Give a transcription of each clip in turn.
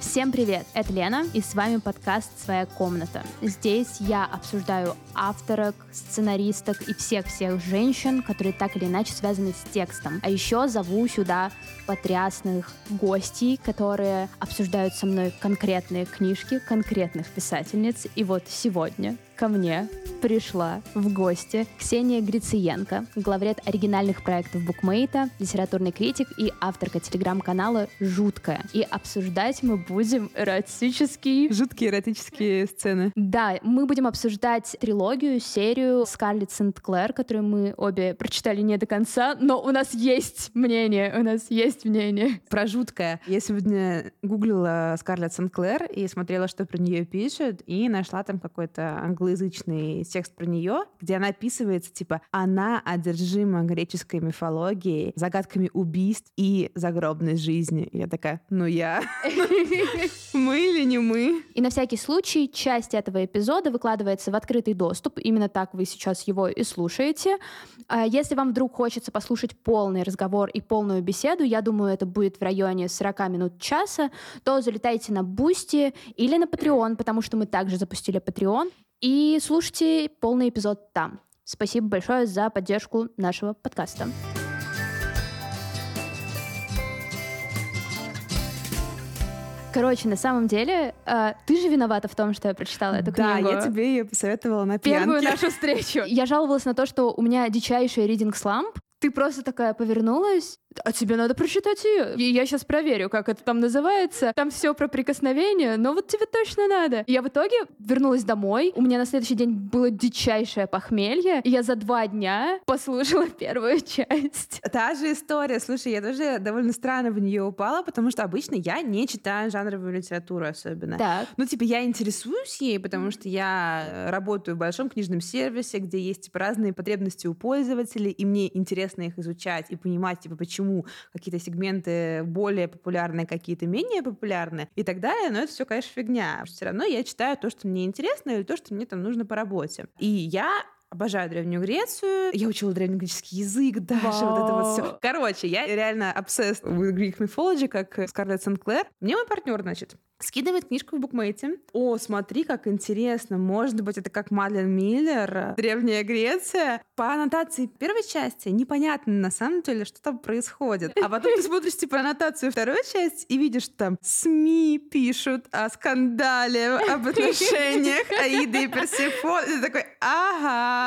Всем привет, это Лена, и с вами подкаст «Своя комната». Здесь я обсуждаю авторок, сценаристок и всех-всех женщин, которые так или иначе связаны с текстом. А еще зову сюда потрясных гостей, которые обсуждают со мной конкретные книжки, конкретных писательниц. И вот сегодня ко мне пришла в гости Ксения Грициенко, главред оригинальных проектов Bookmate, литературный критик и авторка телеграм-канала «Жуткое». И обсуждать мы будем эротические... Жуткие эротические сцены. Да, мы будем обсуждать трилогию, серию Скарлетт Сент-Клэр, которую мы обе прочитали не до конца, но у нас есть мнение, Про «Жуткое». Я сегодня гуглила Скарлетт Сент-Клэр и смотрела, что про нее пишут, и нашла там какой-то англоязычный текст про нее, где она описывается, типа, она одержима греческой мифологией, загадками убийств и загробной жизни. И я такая, ну я. Мы или не мы? И на всякий случай часть этого эпизода выкладывается в открытый доступ. Именно так вы сейчас его и слушаете. Если вам вдруг хочется послушать полный разговор и полную беседу, я думаю, это будет в районе 40 минут часа, то залетайте на Boosty или на Patreon, потому что мы также запустили Patreon. И слушайте полный эпизод там. Спасибо большое за поддержку нашего подкаста. Короче, на самом деле, ты же виновата в том, что я прочитала эту книгу. Да, я тебе ее посоветовала на пьянке. Первую нашу встречу. Я жаловалась на то, что у меня дичайший ридинг-сламп. Ты просто такая повернулась, а тебе надо прочитать ее. И я сейчас проверю, как это там называется. Там все про прикосновение, но вот тебе точно надо. И я в итоге вернулась домой. У меня на следующий день было дичайшее похмелье. И я за 2 дня послушала первую часть. Та же история. Слушай, я тоже довольно странно в нее упала, потому что обычно я не читаю жанровую литературу особенно. Так. Ну, типа, я интересуюсь ей, потому что я работаю в большом книжном сервисе, где есть типа разные потребности у пользователей, и мне интересно их изучать и понимать, типа, почему какие-то сегменты более популярные, какие-то менее популярные и так далее, но это все, конечно, фигня. Все равно я читаю то, что мне интересно или то, что мне там нужно по работе. И я обожаю Древнюю Грецию. Я учила древнегреческий язык даже, вот это вот все. Короче, я реально obsessed with Greek mythology, как Скарлетт Сент-Клэр. Мне мой партнер, значит, скидывает книжку в Букмейте. О, смотри, как интересно. Может быть, это как Мэдлин Миллер, Древняя Греция. По аннотации первой части непонятно, на самом деле, что там происходит. А потом ты смотришь, типа, аннотацию второй части и видишь, что там СМИ пишут о скандале, об отношениях Аиды и Персефоны. Ты такой, ага.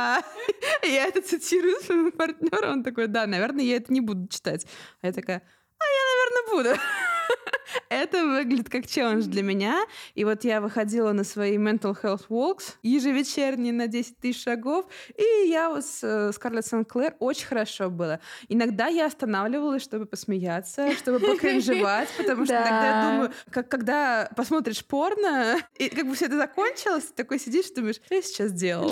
Я это цитирую своему партнеру, он такой, да, наверное, я это не буду читать. А я такая, а я, наверное, буду. Это выглядит как челлендж для меня. И вот я выходила на свои mental health walks ежевечерние на 10 тысяч шагов, и я вот с Скарлетт Сент-Клэр очень хорошо было. Иногда я останавливалась, чтобы посмеяться, чтобы покринжевать, потому что иногда я думаю, как когда посмотришь порно, и как бы все это закончилось, ты такой сидишь и думаешь, что я сейчас делала?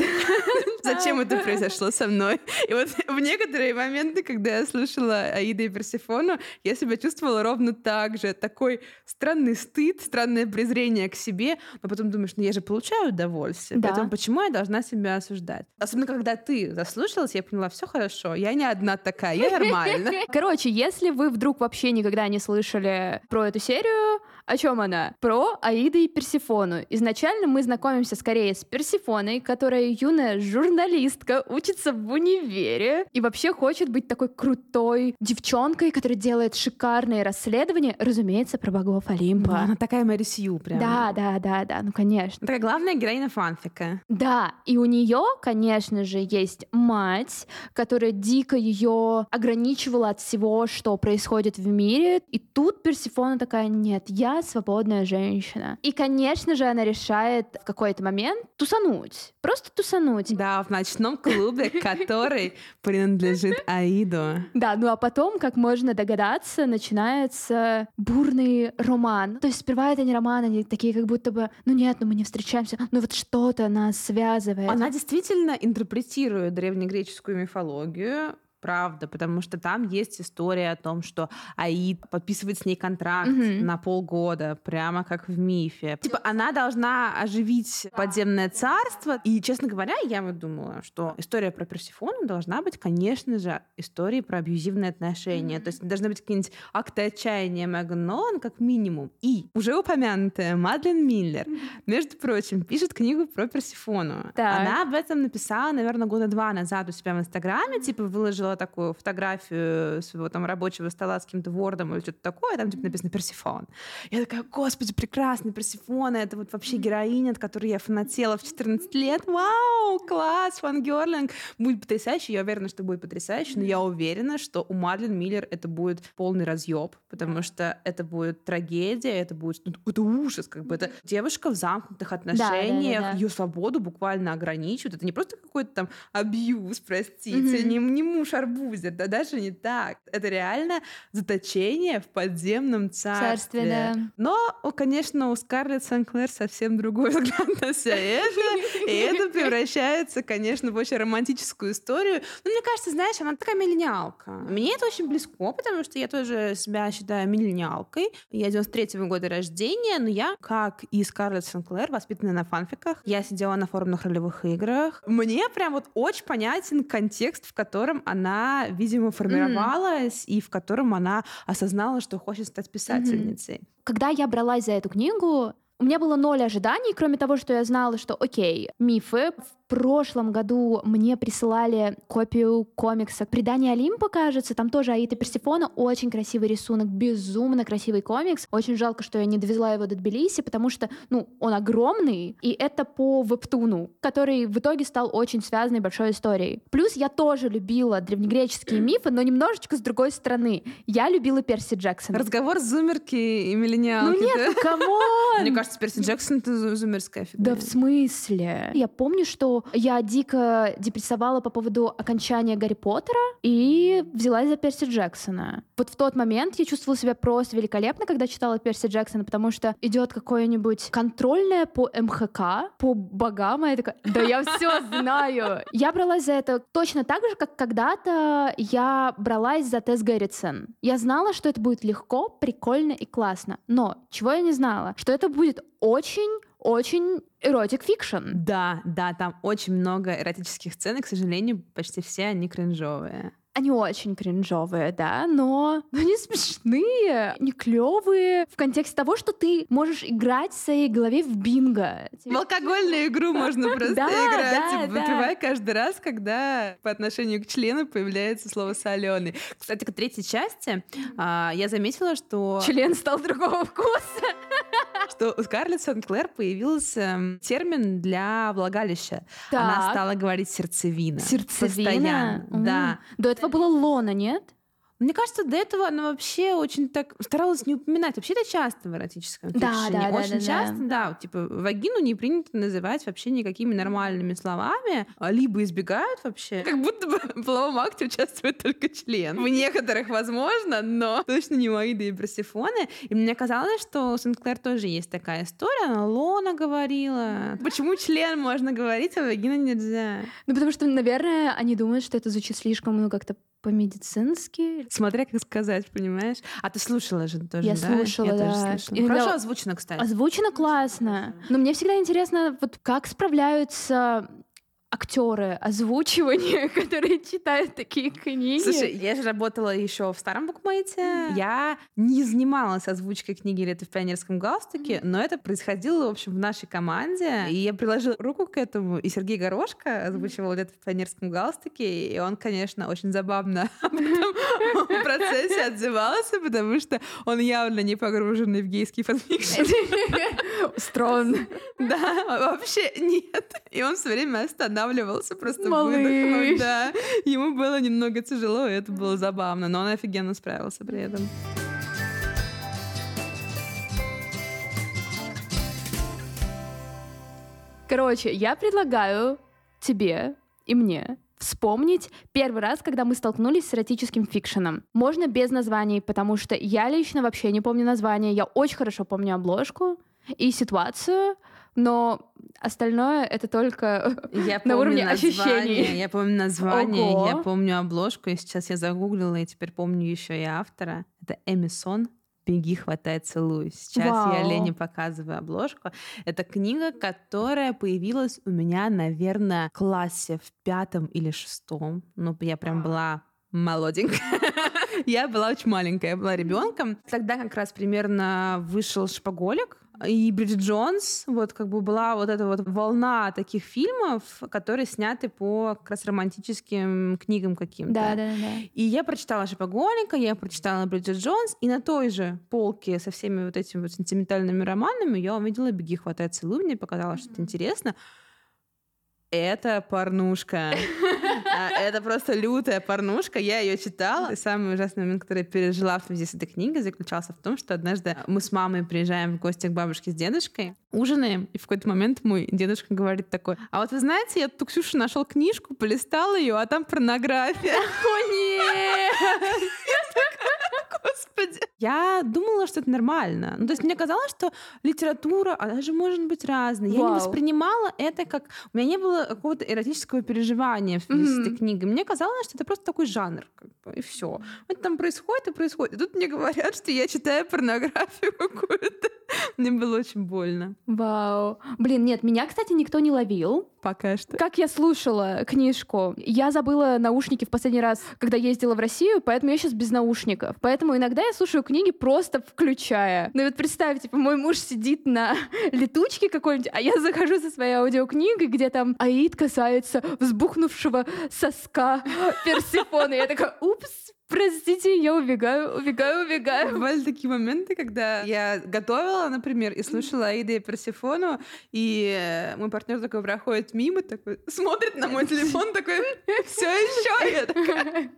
Зачем это произошло со мной? И вот в некоторые моменты, когда я слушала Аиду и Персефону, я себя чувствовала ровно так же, такой странный стыд, странное презрение к себе, но потом думаешь, ну я же получаю удовольствие, да. Поэтому почему я должна себя осуждать? Особенно, когда ты заслушалась, я поняла, все хорошо, я не одна такая, я нормально. Короче, если вы вдруг вообще никогда не слышали про эту серию, о чем она? Про Аиду и Персефону. Изначально мы знакомимся скорее с Персефоной, которая юная журналистка, учится в универе и вообще хочет быть такой крутой девчонкой, которая делает шикарные расследования, разумеется, про богов Олимпа. Да, она такая Мэри Сью прям. Да, ну конечно. Она такая главная героиня фанфика. Да, и у нее, конечно же, есть мать, которая дико ее ограничивала от всего, что происходит в мире. И тут Персефона такая, нет, я свободная женщина. И, конечно же, она решает в какой-то момент тусануть. Просто тусануть. Да, в ночном клубе, который принадлежит Аиду. Да, ну а потом, как можно догадаться, начинается бурный роман. То есть сперва это не роман, они такие как будто бы, ну нет, ну мы не встречаемся, ну вот что-то нас связывает. Она действительно интерпретирует древнегреческую мифологию, правда, потому что там есть история о том, что Аид подписывает с ней контракт на полгода, прямо как в мифе. Типа она должна оживить подземное царство. И, честно говоря, я вот думала, что история про Персефону должна быть, конечно же, историей про абьюзивные отношения. То есть должны быть какие-нибудь акты отчаяния Мэган Нолан, как минимум. И уже упомянутая Мэдлин Миллер, между прочим, пишет книгу про Персефону. Так. Она об этом написала, наверное, года два назад у себя в Инстаграме, типа выложила такую фотографию своего там рабочего стола с каким-то вордом или что-то такое, там типа написано «Персефон». Я такая, господи, прекрасно, Персефона, это вот вообще героиня, от которой я фанатела в 14 лет. Вау, класс, фангерлинг. Будет потрясающе, я уверена, что будет потрясающе, но я уверена, что у Мэдлин Миллер это будет полный разъеб, потому что это будет трагедия, это будет это ужас, как бы это девушка в замкнутых отношениях, ее свободу буквально ограничивают. Это не просто какой-то там абьюз, простите, не муж арбузер, да даже не так. Это реально заточение в подземном царстве. Но, конечно, у Скарлетт Сент-Клэр совсем другой взгляд на все это, и это превращается, конечно, в очень романтическую историю. Но мне кажется, знаешь, она такая миллениалка. Мне это очень близко, потому что я тоже себя считаю миллениалкой. Я 93-го года рождения, но я, как и Скарлетт Сент-Клэр, воспитана на фанфиках. Я сидела на форумных ролевых играх. Мне прям вот очень понятен контекст, в котором она, видимо, формировалась и в котором она осознала, что хочет стать писательницей. Когда я бралась за эту книгу, у меня было 0 ожиданий, кроме того, что я знала, что окей, мифы. В прошлом году мне присылали копию комикса «Предание Олимпа», кажется, там тоже Аида, Персефона, очень красивый рисунок, безумно красивый комикс. Очень жалко, что я не довезла его до Тбилиси, потому что, он огромный, и это по вебтуну, который в итоге стал очень связанной большой историей. Плюс я тоже любила древнегреческие мифы, но немножечко с другой стороны. Я любила Перси Джексона. Разговор зумерки и миллениалки. Нет, камон! Мне кажется, Перси Джексон — это зумерская фигура. Да в смысле? Я помню, что я дико депрессовала по поводу окончания Гарри Поттера и взялась за Перси Джексона. Вот в тот момент я чувствовала себя просто великолепно, когда читала Перси Джексона, потому что идет какое-нибудь контрольное по МХК, по богам, и я такая, да я все знаю. Я бралась за это точно так же, как когда-то я бралась за Тесс Гэрритсон. Я знала, что это будет легко, прикольно и классно. Но чего я не знала? Что это будет очень эротик-фикшн. Да, там очень много эротических сцен, и, к сожалению, почти все они кринжовые. Они очень кринжовые, да, но они смешные, не клевые в контексте того, что ты можешь играть в своей голове в бинго. В алкогольную игру можно просто играть, выпивая каждый раз, когда по отношению к члену появляется слово «соленый». Кстати, к третьей части я заметила, что... Член стал другого вкуса. Что у Скарлетт Сент-Клэр появился термин для влагалища. Так. Она стала говорить «сердцевина». «Сердцевина»? Да. До этого было «лона», нет? Мне кажется, до этого она вообще очень так старалась не упоминать. Вообще это часто в эротическом фикшене. Очень часто. Типа вагину не принято называть вообще никакими нормальными словами, либо избегают вообще. Как будто бы в половом акте участвует только член. В некоторых, возможно, но точно не у Аиды и Персефоны. И мне казалось, что у Сент-Клэр тоже есть такая история. Она лона говорила. Почему член можно говорить, а вагину нельзя? Потому что, наверное, они думают, что это звучит слишком, как-то по-медицински. Смотря как сказать, понимаешь? А ты слушала же тоже, да? Я слушала. Хорошо озвучено, кстати. Озвучено классно. Но мне всегда интересно, вот как справляются актеры озвучивания, которые читают такие книги. Слушай, я же работала еще в старом Bookmate. Я не занималась озвучкой книги «Леты в пионерском галстуке», но это происходило, в общем, в нашей команде. И я приложила руку к этому. И Сергей Горошко озвучивал «Леты в пионерском галстуке», и он, конечно, очень забавно об этом процессе отзывался, потому что он явно не погруженный в гейский фанфикшн. Строн. Да, вообще нет. И он все время останавливался, просто выдохнул. Да. Ему было немного тяжело, и это было забавно, но он офигенно справился при этом. Короче, я предлагаю тебе и мне вспомнить первый раз, когда мы столкнулись с эротическим фикшеном. Можно без названий, потому что я лично вообще не помню название, я очень хорошо помню обложку и ситуацию, но Остальное это только на уровне ощущений. Я помню название, я помню обложку, и сейчас я загуглила, и теперь помню еще и автора. Это Эмисон. «Беги, хватай, целуюсь». Сейчас я Лене показываю обложку. Это книга, которая появилась у меня, наверное, в классе в 5 или 6. Ну, я прям была молоденькая. Я была очень маленькая, я была ребенком. Тогда как раз примерно вышел «Шпаголик» и Брюд Джонс. Вот как бы была вот эта вот волна таких фильмов, которые сняты по как раз романтическим книгам каким-то. Да. И я прочитала «Шпаголика», я прочитала Брюд Джонс, и на той же полке со всеми вот этими вот сентиментальными романами я увидела «Беги, хватай, целуй», мне показалось, что это интересно. Это порнушка. Это просто лютая порнушка. Я ее читала. И самый ужасный момент, который я пережила в связи с этой книгой, заключался в том, что однажды мы с мамой приезжаем в гости к бабушке с дедушкой, ужинаем, и в какой-то момент мой дедушка говорит такой: а вот вы знаете, я тут у Ксюши нашел книжку, полистал ее, а там порнография. О, нет! Господи! Я думала, что это нормально. Ну, то есть мне казалось, что литература, она же может быть разной. Я не воспринимала это как... У меня не было какого-то эротического переживания в связи с этой книгой. Мне казалось, что это просто такой жанр, как бы, и все. Вот там происходит и происходит. И тут мне говорят, что я читаю порнографию какую-то. Мне было очень больно. Вау. Блин, нет, меня, кстати, никто не ловил. Пока что. Как я слушала книжку? Я забыла наушники в последний раз, когда ездила в Россию, поэтому я сейчас без наушников. Поэтому иногда я слушаю книги просто включая. Ну вот представь, типа, мой муж сидит на летучке какой-нибудь, а я захожу со своей аудиокнигой, где там Аид касается взбухнувшего соска Персефона. Я такая: упс, простите, я убегаю. Бывали такие моменты, когда я готовила, например, и слушала Аида и Персефону, и мой партнер такой проходит мимо, такой смотрит на мой телефон, такой: все еще? Я такая: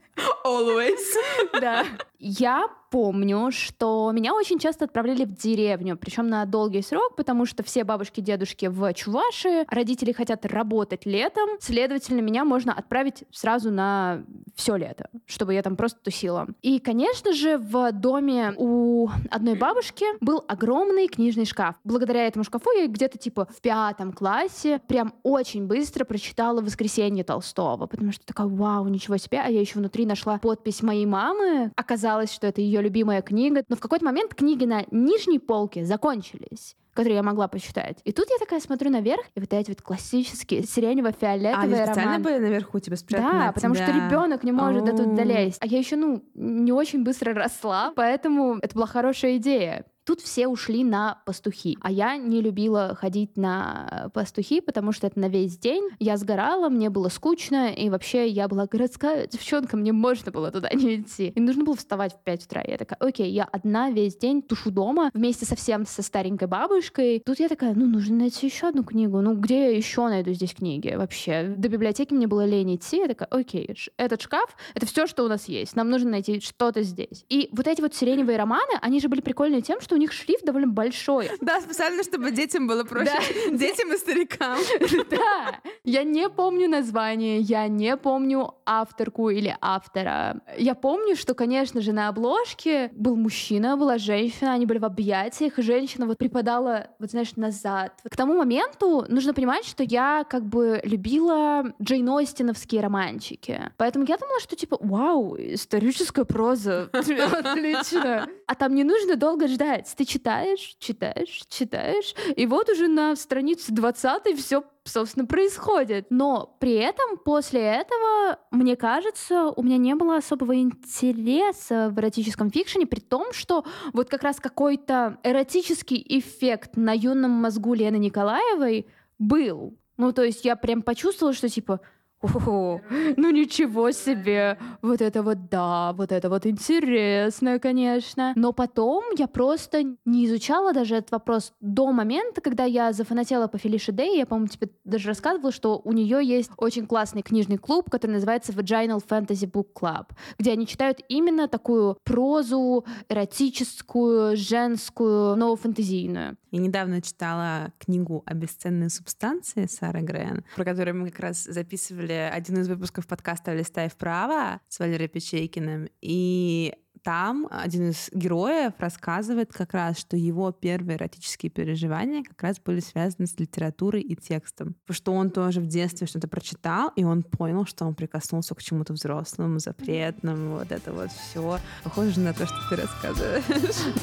always. Да. Я помню, что меня очень часто отправляли в деревню, причем на долгий срок, потому что все бабушки и дедушки в Чувашии, родители хотят работать летом, следовательно, меня можно отправить сразу на все лето, чтобы я там просто тусила. И, конечно же, в доме у одной бабушки был огромный книжный шкаф. Благодаря этому шкафу я где-то типа в 5 классе прям очень быстро прочитала «Воскресенье» Толстого, потому что такая: вау, ничего себе, а я еще внутри нашла подпись моей мамы. Оказалось, что это ее любимая книга. Но в какой-то момент книги на нижней полке закончились, которые я могла почитать. И тут я такая смотрю наверх, и вот эти вот классические сиренево-фиолетовые романы. Специально были наверху тебя спрятаны? Да, потому что ребенок не может до туда долезть. А я еще, не очень быстро росла, поэтому это была хорошая идея. Тут все ушли на пастухи. А я не любила ходить на пастухи, потому что это на весь день. Я сгорала, мне было скучно, и вообще я была городская девчонка, мне можно было туда не идти. И нужно было вставать в 5 утра. Я такая: окей, я одна весь день тушу дома вместе со старенькой бабушкой. Тут я такая: нужно найти еще одну книгу. Где я еще найду здесь книги вообще? До библиотеки мне было лень идти. Я такая: окей, этот шкаф — это все, что у нас есть. Нам нужно найти что-то здесь. И вот эти вот сиреневые романы, они же были прикольные тем, что у них шрифт довольно большой. Да, специально, чтобы детям было проще. Да. Детям и старикам. Да. Я не помню название, я не помню авторку или автора. Я помню, что, конечно же, на обложке был мужчина, была женщина, они были в объятиях, и женщина вот припадала, вот знаешь, назад. К тому моменту нужно понимать, что я как бы любила Джейн Остиновские романчики. Поэтому я думала, что типа: вау, историческая проза. Отлично. А там не нужно долго ждать. Ты читаешь, и вот уже на странице 20-й все, собственно, происходит. Но при этом, после этого, мне кажется, у меня не было особого интереса в эротическом фикшене, при том, что вот как раз какой-то эротический эффект на юном мозгу Лены Николаевой был. То есть я прям почувствовала, что типа: о, ничего себе, вот это вот да, вот это вот интересно, конечно. Но потом я просто не изучала даже этот вопрос до момента, когда я зафанатела по Felicia Day. Я, по-моему, тебе даже рассказывала, что у нее есть очень классный книжный клуб, который называется Vaginal Fantasy Book Club, где они читают именно такую прозу эротическую, женскую, но фэнтезийную. Я недавно читала книгу о бесценной субстанции Сары Грэн, про которую мы как раз записывали один из выпусков подкаста «Листай вправо» с Валерой Печейкиным, и там один из героев рассказывает как раз, что его первые эротические переживания как раз были связаны с литературой и текстом. Что он тоже в детстве что-то прочитал, и он понял, что он прикоснулся к чему-то взрослому, запретному, вот это вот все. Похоже на то, что ты рассказываешь.